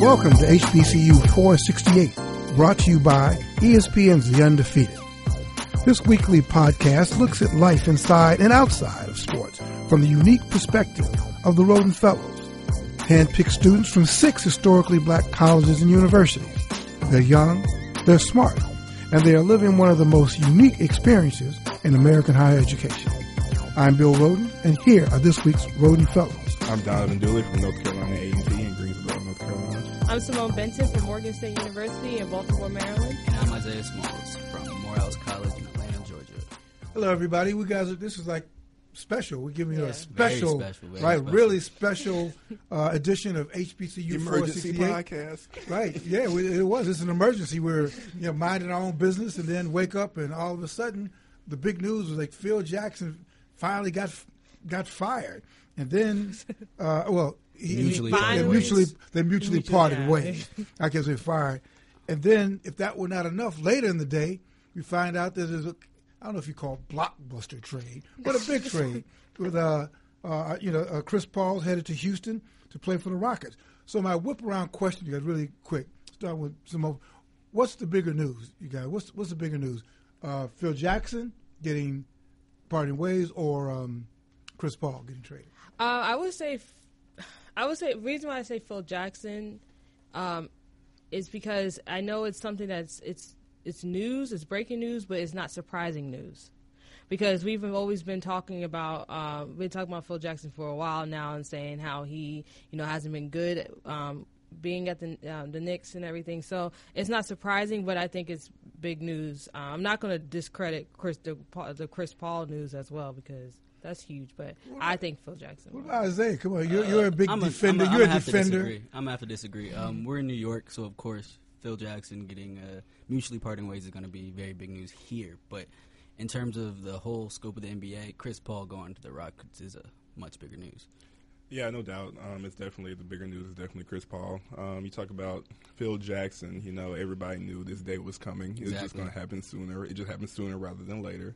Welcome to HBCU 468, brought to you by ESPN's The Undefeated. This weekly podcast looks at life inside and outside of sports from the unique perspective of the Roden Fellows, handpicked students from 6 historically black colleges and universities. They're young, they're smart, and they are living one of the most unique experiences in American higher education. I'm Bill Roden, and here are this week's Roden Fellows. I'm Donovan Dooley from North Carolina A&T in Greensboro, North Carolina. I'm Simone Bentis from Morgan State University in Baltimore, Maryland. And I'm Isaiah Smalls from Morehouse College in Atlanta, Georgia. Hello, everybody. We guys, this is like special. We're giving you a special, very special edition of HBCU emergency podcast. Right? Yeah, it was. It's an emergency. We're minding our own business, and then wake up, and all of a sudden, the big news was like Phil Jackson finally got fired, and then, they mutually parted ways. I guess they fired, and then if that were not enough, later in the day we find out that there's a, I don't know if you call it blockbuster trade, but a big trade with Chris Paul headed to Houston to play for the Rockets. So my whip around question, you guys, really quick, start with Simone. What's the bigger news, you guys? What's the bigger news? Phil Jackson getting parting ways, or Chris Paul getting traded? I would say the reason why I say Phil Jackson is because I know it's something that's it's news, it's breaking news, but it's not surprising news, because we've always been talking about Phil Jackson for a while now, and saying how he hasn't been good being at the Knicks and everything. So it's not surprising, but I think it's big news. I'm not going to discredit the Chris Paul news as well, because that's huge. But I think Phil Jackson. What about Isaiah? Come on, you're a big defender. You're a defender. I'm going to have to disagree. We're in New York, so of course Phil Jackson getting mutually parting ways is going to be very big news here. But in terms of the whole scope of the NBA, Chris Paul going to the Rockets is a much bigger news. Yeah, no doubt. It's definitely the bigger news. Is definitely Chris Paul. You talk about Phil Jackson. Everybody knew this day was coming. Exactly. It was just going to happen sooner. It just happened sooner rather than later.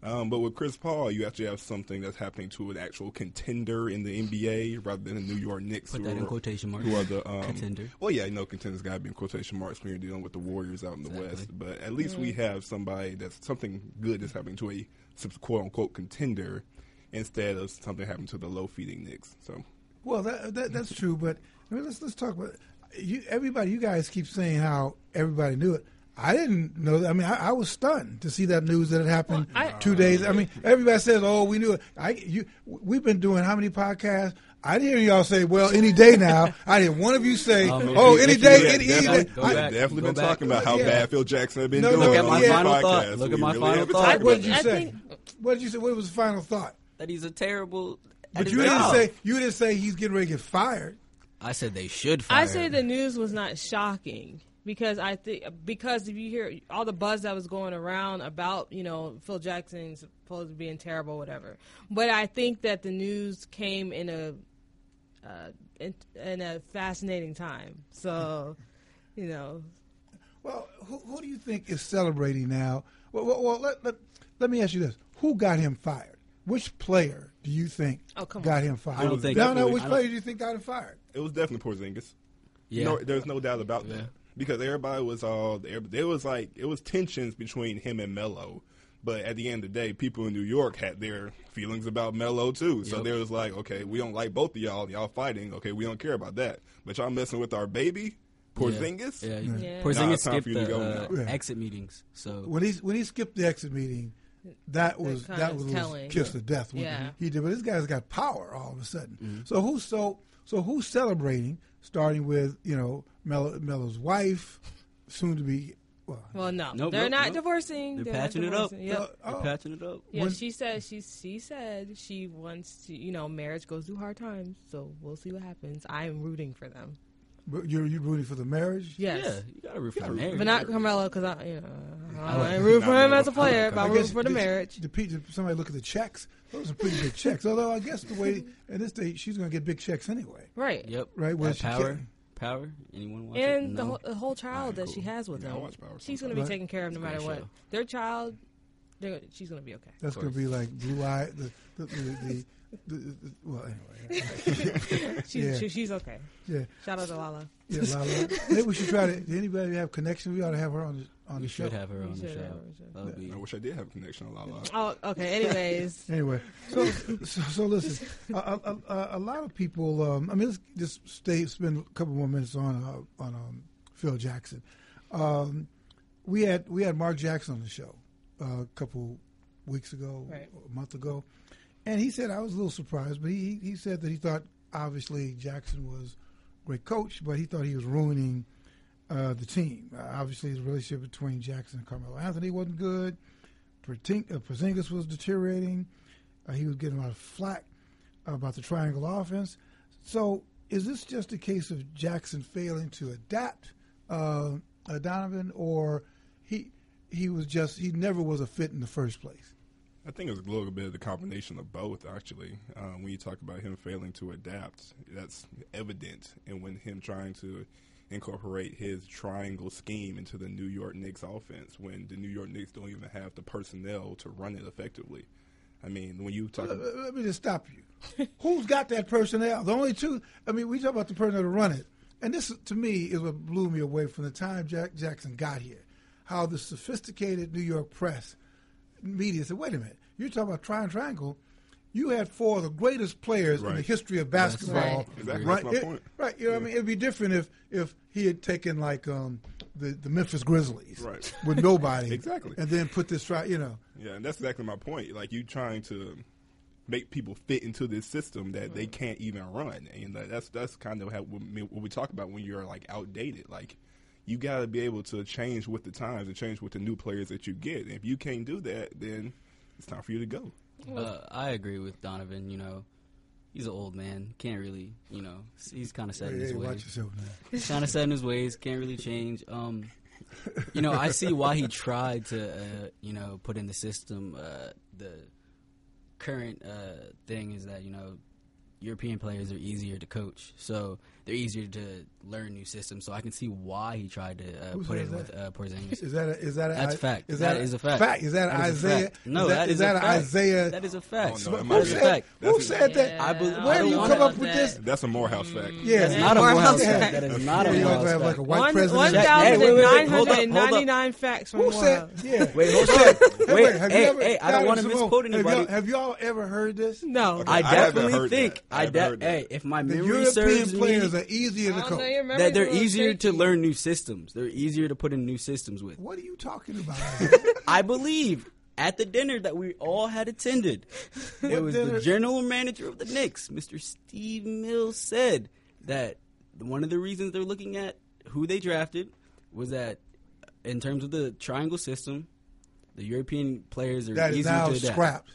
But with Chris Paul, you actually have something that's happening to an actual contender in the NBA rather than the New York Knicks. Put that in quotation marks. Who are the contender? Well, yeah, contenders got to be in quotation marks when you're dealing with the Warriors out in the West. But at least we have somebody that's something good that's happening to a quote unquote contender, instead of something happened to the low-feeding Knicks. So, well, that's true, but let's talk about it. You guys keep saying how everybody knew it. I didn't know that. I was stunned to see that news that had happened 2 days. Everybody says, "Oh, we knew it." We've been doing how many podcasts? I didn't hear y'all say, "Well, any day now." I didn't. One of you say, "Oh, any day." I've definitely been talking about how bad Phil Jackson had been doing. Look at my final thought. What did you say? What was the final thought? That he's a terrible. But you didn't say he's getting ready to get fired. I said they should fire him. I said the news was not shocking, because I think, because if you hear all the buzz that was going around about Phil Jackson supposed to being terrible, whatever. But I think that the news came in a fascinating time. So, Well, who do you think is celebrating now? Well, let me ask you this: who got him fired? Which player do you think got him fired? Which player do you think got him fired? It was definitely Porziņģis. Yeah. No, there's no doubt about that. Because everybody was it was tensions between him and Melo. But at the end of the day, people in New York had their feelings about Melo too. So there was okay, we don't like both of y'all. Y'all fighting. Okay, we don't care about that. But y'all messing with our baby, Porziņģis? Yeah. Porziņģis skipped the exit meetings. So when he skipped the exit meeting, that was kiss of death. He did, but this guy's got power all of a sudden. Mm-hmm. So who's celebrating? Starting with Melo's wife, soon to be. Well, no, they're not divorcing. They're patching it up. They're patching it up. Yeah, she said she wants to. Marriage goes through hard times, so we'll see what happens. I am rooting for them. But you're rooting for the marriage? Yes. Yeah, you gotta root for the marriage. But not Carmelo, because I ain't root for him as a player, but I'm rooting for the marriage. Did somebody look at the checks? Those are pretty big checks. Although I guess the way at this stage she's gonna get big checks anyway. Right. Yep. Right. Power. Anyone watch it? And the whole child that she has with him, she's gonna be taken care of no matter what. Their child, she's gonna be okay. That's gonna be like blue eyed. Well, anyway. she's okay. Yeah. Shout out to Lala. Yeah, Lala. Maybe we should try to. Anybody have connection? We ought to have her on the show. We should have her on the show. I wish I did have a connection on Lala. Oh, okay. Anyways. Anyway, so listen. A lot of people. I mean, let's just spend a couple more minutes on Phil Jackson. We had Mark Jackson on the show a couple weeks ago, right. A month ago. And he said, I was a little surprised, but he said that he thought, obviously, Jackson was a great coach, but he thought he was ruining the team. Obviously, the relationship between Jackson and Carmelo Anthony wasn't good. Porziņģis was deteriorating. He was getting a lot of flack about the triangle offense. So is this just a case of Jackson failing to adapt Donovan, or he never was a fit in the first place? I think it's a little bit of the combination of both, actually. When you talk about him failing to adapt, that's evident. And when him trying to incorporate his triangle scheme into the New York Knicks offense, when the New York Knicks don't even have the personnel to run it effectively. I mean, when you talk about... Let me just stop you. Who's got that personnel? The only two... I mean, we talk about the personnel to run it. And this, to me, is what blew me away from the time Jackson got here, how the sophisticated New York press... media said, wait a minute, you're talking about triangle. You had four of the greatest players in the history of basketball. That's right. Exactly. Right? That's my point. Right. You know what I mean? It'd be different if he had taken, like, the Memphis Grizzlies with nobody. Exactly. And then put this Yeah, and that's exactly my point. Like, you trying to make people fit into this system that they can't even run. And that's kind of what we talk about when you're, like, outdated. Like, you got to be able to change with the times and change with the new players that you get. And if you can't do that, then it's time for you to go. I agree with Donovan. You know, he's an old man. Can't really, you know, he's kind of set in his ways. Watch yourself now. He's kind of set in his ways. Can't really change. You know, I see why he tried to, you know, put in the system. The current thing is that, you know, European players are easier to coach, so they're easier to learn new systems. So I can see why he tried to put it with Porziņģis. That's a fact. That is a fact. Is that Isaiah? No, that is a fact. That is a fact. Who said that? Where do you come up with this? That's a Morehouse fact. Yeah, it's not a Morehouse fact. That is not a Morehouse fact. 1,999 facts from Morehouse. Yeah. Wait, hold on. Hey, I don't want to misquote anybody. Have y'all ever heard this? No, I definitely think. Hey, if my memory serves me, European players are easier to coach. That they're easier to learn new systems. They're easier to put in new systems with. What are you talking about? I believe at the dinner that we all had attended, it was the general manager of the Knicks, Mr. Steve Mills, said that one of the reasons they're looking at who they drafted was that in terms of the triangle system, the European players are easier to adapt. That is now scrapped.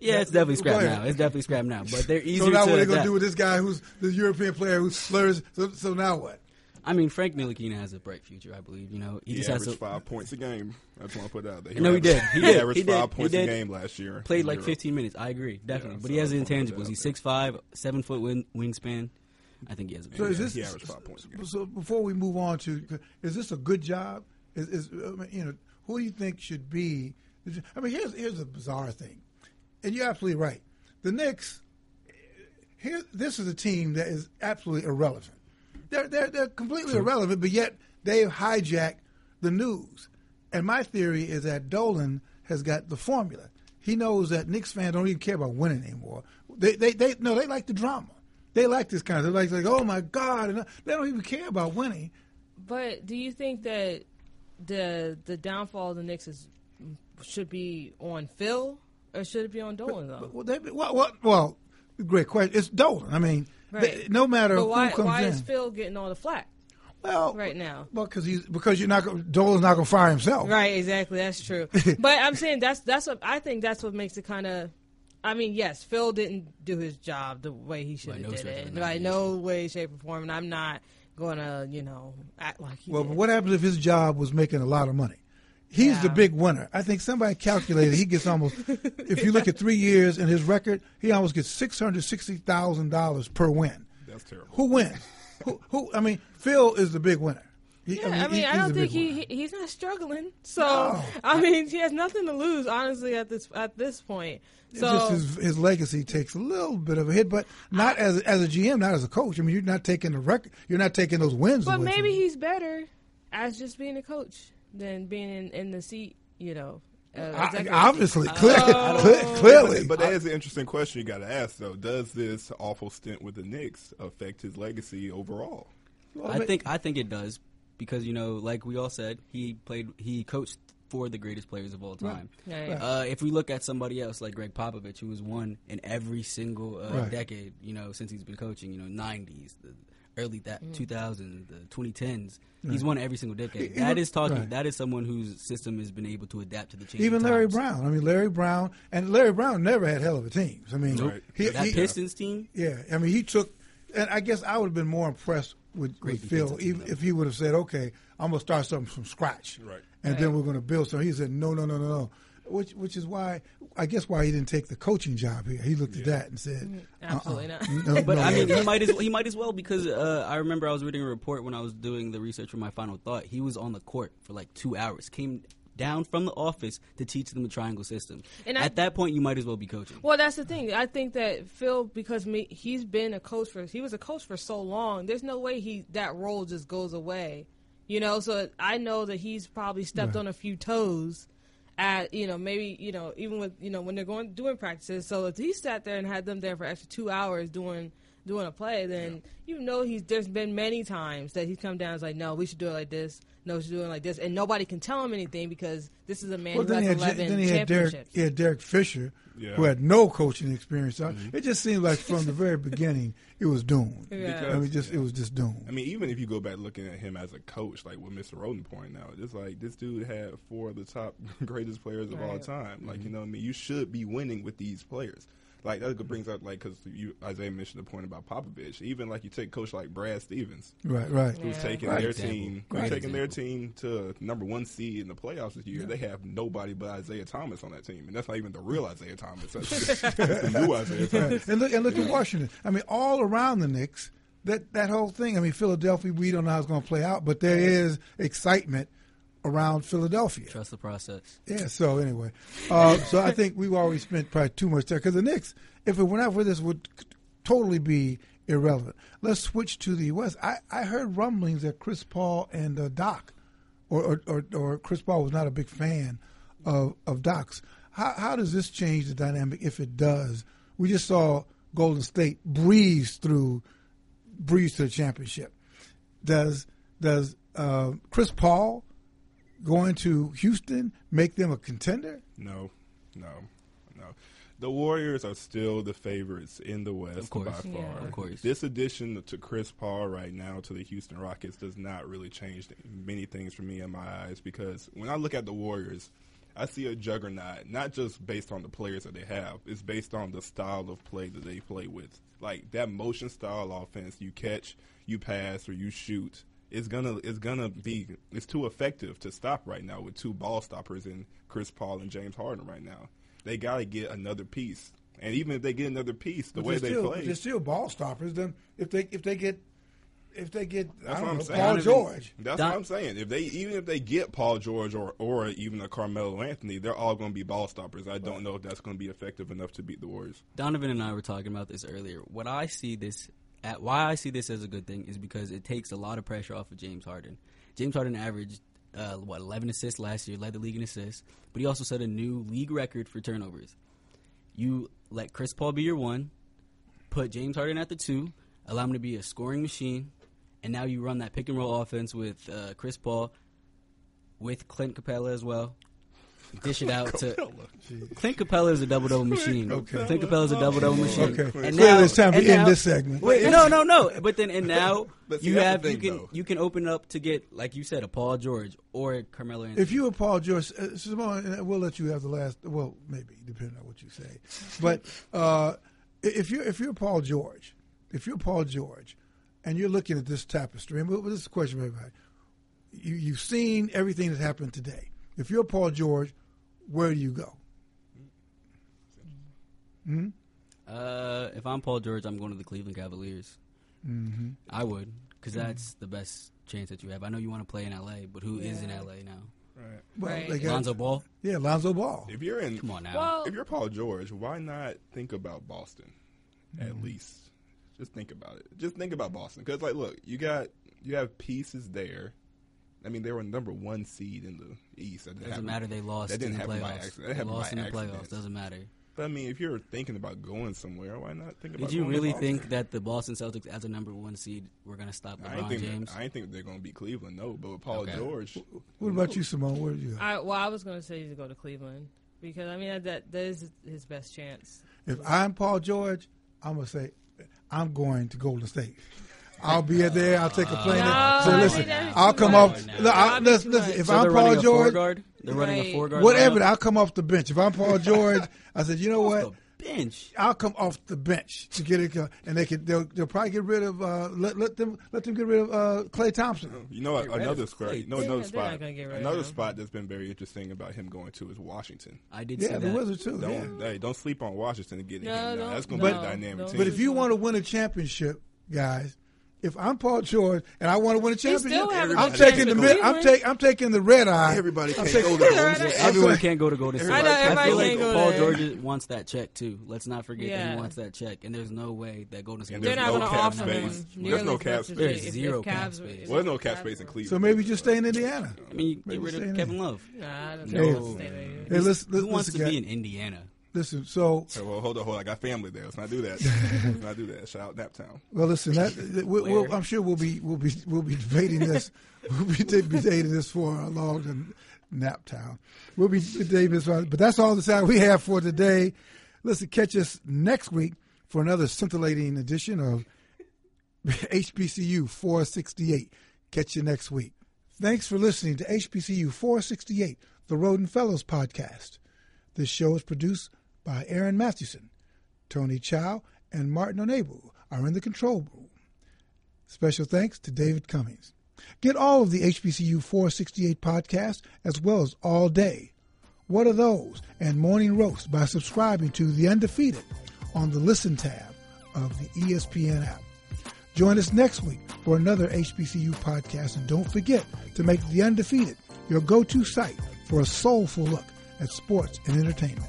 Yeah, it's definitely scrapped now. It's definitely scrapped now. But they're easier to adapt. So now what are they going to do with this guy who's the European player who slurs? So now what? I mean, Frank Nilikina has a bright future, I believe. You know, he just has averaged 5 points a game. I just want to put that out there. He averaged 5 points a game last year. Played like 15 minutes. I agree, definitely. Yeah, but he has intangibles. He's 6'5", 7-foot wingspan. I think he has a good job. He averaged 5 points a game. So before we move on to, is this a good job? You know, who do you think should be? I mean, here's a bizarre thing. And you're absolutely right. The Knicks, this is a team that is absolutely irrelevant. They're completely irrelevant, but yet they've hijacked the news. And my theory is that Dolan has got the formula. He knows that Knicks fans don't even care about winning anymore. They like the drama. They like this kind of thing. They're like, oh, my God. And they don't even care about winning. But do you think that the downfall of the Knicks should be on Phil? Or should it be on Dolan, though? Well, great question. It's Dolan. I mean, no matter who comes in. Why is Phil getting all the flack right now? Well, because Dolan's not going to fire himself. Right, exactly. That's true. But I'm saying that's what makes it kind of, I mean, yes, Phil didn't do his job the way he should have did it. Like, no way, shape, or form. And I'm not going to, you know, act like he did. But what happens if his job was making a lot of money? He's the big winner. I think somebody calculated he gets almost, if you look at 3 years and his record, he almost gets $660,000 per win. That's terrible. Who wins? I mean, Phil is the big winner. I don't think he's not struggling. So I mean, he has nothing to lose, honestly, at this point. So it's just his legacy takes a little bit of a hit, but not as a GM, not as a coach. I mean, you're not taking the record, you're not taking those wins. But maybe he's better as just being a coach than being in the seat, you know. Obviously, clearly. But that is an interesting question you got to ask, though. Does this awful stint with the Knicks affect his legacy overall? I think it does because, you know, like we all said, he coached for the greatest players of all time. Right. Right. If we look at somebody else like Gregg Popovich, who has won in every single decade, you know, since he's been coaching, you know, 90s, the early 2000s, the 2010s. Right. He's won every single decade. That is someone whose system has been able to adapt to the change. Even Larry Brown. I mean, Larry Brown never had hell of a team. I mean, that Pistons team. Yeah, I mean, he took, and I guess I would have been more impressed with Phil even if he would have said, "Okay, I'm gonna start something from scratch, right? And then we're gonna build." So he said, "No." Which is why he didn't take the coaching job here. He looked at that and said, "Absolutely not." But I mean, he might as well because I remember I was reading a report when I was doing the research for my final thought. He was on the court for like 2 hours. Came down from the office to teach them the triangle system. And at that point, you might as well be coaching. Well, that's the thing. I think that Phil, because he was a coach for so long. There's no way that role just goes away, you know. So I know that he's probably stepped on a few toes. At, you know, maybe, you know, even with, you know, when they're doing practices. So if he sat there and had them there for extra 2 hours doing a play, then you know there's been many times that he's come down and is like, no, we should do it like this. No, we should do it like this. And nobody can tell him anything because this is a man who has 11 championships. He had Derek Fisher, who had no coaching experience. Mm-hmm. It just seemed like from the very beginning it was doomed. Yeah. Because, it was just doomed. I mean, even if you go back looking at him as a coach, like what Mr. Roden pointed out, it's like this dude had four of the top greatest players of all time. Mm-hmm. Like, you know what I mean? You should be winning with these players. Like, that brings up, like, because Isaiah mentioned the point about Popovich. Even, like, you take coach like Brad Stevens. Right. Who's taking their team to number one seed in the playoffs this year. Yeah. They have nobody but Isaiah Thomas on that team. And that's not even the real Isaiah Thomas. That's the new Isaiah Thomas. And look at Washington. I mean, all around the Knicks, that whole thing. I mean, Philadelphia, we don't know how it's going to play out. But there is excitement around Philadelphia. Trust the process. Yeah, so anyway. So I think we've already spent probably too much time because the Knicks, if it went out for this, would totally be irrelevant. Let's switch to the West. I heard rumblings that Chris Paul and Doc, or Chris Paul was not a big fan of Doc's. How does this change the dynamic, if it does? We just saw Golden State breeze to the championship. Does Chris Paul going to Houston make them a contender? No. The Warriors are still the favorites in the West by far. Of course. This addition to Chris Paul right now to the Houston Rockets does not really change many things for me in my eyes because when I look at the Warriors, I see a juggernaut, not just based on the players that they have. It's based on the style of play that they play with. Like that motion style offense, you catch, you pass, or you shoot. It's too effective to stop right now with two ball stoppers in Chris Paul and James Harden right now. They got to get another piece, and even if they get another piece, the way they play, they're still ball stoppers. Then if they get Paul George, that's what I'm saying. If they get Paul George or even a Carmelo Anthony, they're all going to be ball stoppers. I don't know if that's going to be effective enough to beat the Warriors. Donovan and I were talking about this earlier. Why I see this as a good thing is because it takes a lot of pressure off of James Harden. James Harden averaged, 11 assists last year, led the league in assists, but he also set a new league record for turnovers. You let Chris Paul be your one, put James Harden at the two, allow him to be a scoring machine, and now you run that pick-and-roll offense with Chris Paul, with Clint Capella as well. Dish it out to Clint Capella is a double-double machine. Okay. Clint Capella is a double-double machine. Okay. And now it's time to end this segment. Wait, no. But then you can open up to get, like you said, a Paul George or a Carmelo Anthony. If you were Paul George, Simone, we'll let you have the last. Well, maybe depending on what you say. But if you're Paul George, and you're looking at this tapestry, and this is a question for everybody. You've seen everything that's happened today. If you're Paul George, where do you go? If I'm Paul George, I'm going to the Cleveland Cavaliers. Mm-hmm. I would, because that's the best chance that you have. I know you want to play in L.A., but who is in L.A. now? Right. Well, like Lonzo Ball? Yeah, Lonzo Ball. If you're in, come on now. Well, if you're Paul George, why not think about Boston? Mm-hmm. At least, just think about it. Just think about Boston, because like, look, you have pieces there. I mean, they were number one seed in the East. That doesn't matter. They lost. That didn't happen by accident. That happened by accident. They lost in the playoffs. Doesn't matter. But I mean, if you're thinking about going somewhere, why not think about? Did you really think that the Boston Celtics, as a number one seed, were going to stop LeBron James? I didn't think they're going to beat Cleveland. No, but with Paul George. What about you, Simone? Where are you? I was going to say to go to Cleveland because I mean that is his best chance. If I'm Paul George, I'm going to say I'm going to Golden State. I'll be there. I'll take a plane. So listen, I'll come off. Listen, if I'm Paul George, they're running a four guard. Whatever, I'll come off the bench. If I'm Paul George, I said, you know what? Bench. I'll come off the bench to get it, and they'll probably get rid of let them get rid of Klay Thompson. You know what? Another spot. Another spot that's been very interesting about him going to is Washington. I did. Yeah, see the Wizards too. Don't sleep on Washington and getting him. That's going to be a dynamic team. But if you want to win a championship, guys. If I'm Paul George and I want to win a championship, I'm taking the red eye. Everybody can't go to Golden State. Everyone can't go to Golden State. I feel like Paul George wants that check too. Let's not forget that he wants that check. And there's no way that Golden State. They're not going to offer him. There's no cap space. There's zero cap space. There's no cap space in Cleveland. So maybe just stay in Indiana. I mean, get rid of Kevin Love. Nah, I don't know. Who wants to be in Indiana? Listen, well, hold on. I got family there. Let's not do that. Shout out Naptown. Well, listen, I'm sure we'll be debating this. We'll be debating this for a long Naptown. We'll be debating this, but that's all the time we have for today. Listen, catch us next week for another scintillating edition of HBCU 468. Catch you next week. Thanks for listening to HBCU 468, the Roden Fellows podcast. This show is produced by Aaron Mathewson. Tony Chow and Martin O'Neill are in the control room. Special thanks to David Cummings. Get all of the HBCU 468 podcasts as well as All Day, What Are Those, and Morning Roast by subscribing to The Undefeated on the Listen tab of the ESPN app. Join us next week for another HBCU podcast, and don't forget to make The Undefeated your go-to site for a soulful look at sports and entertainment.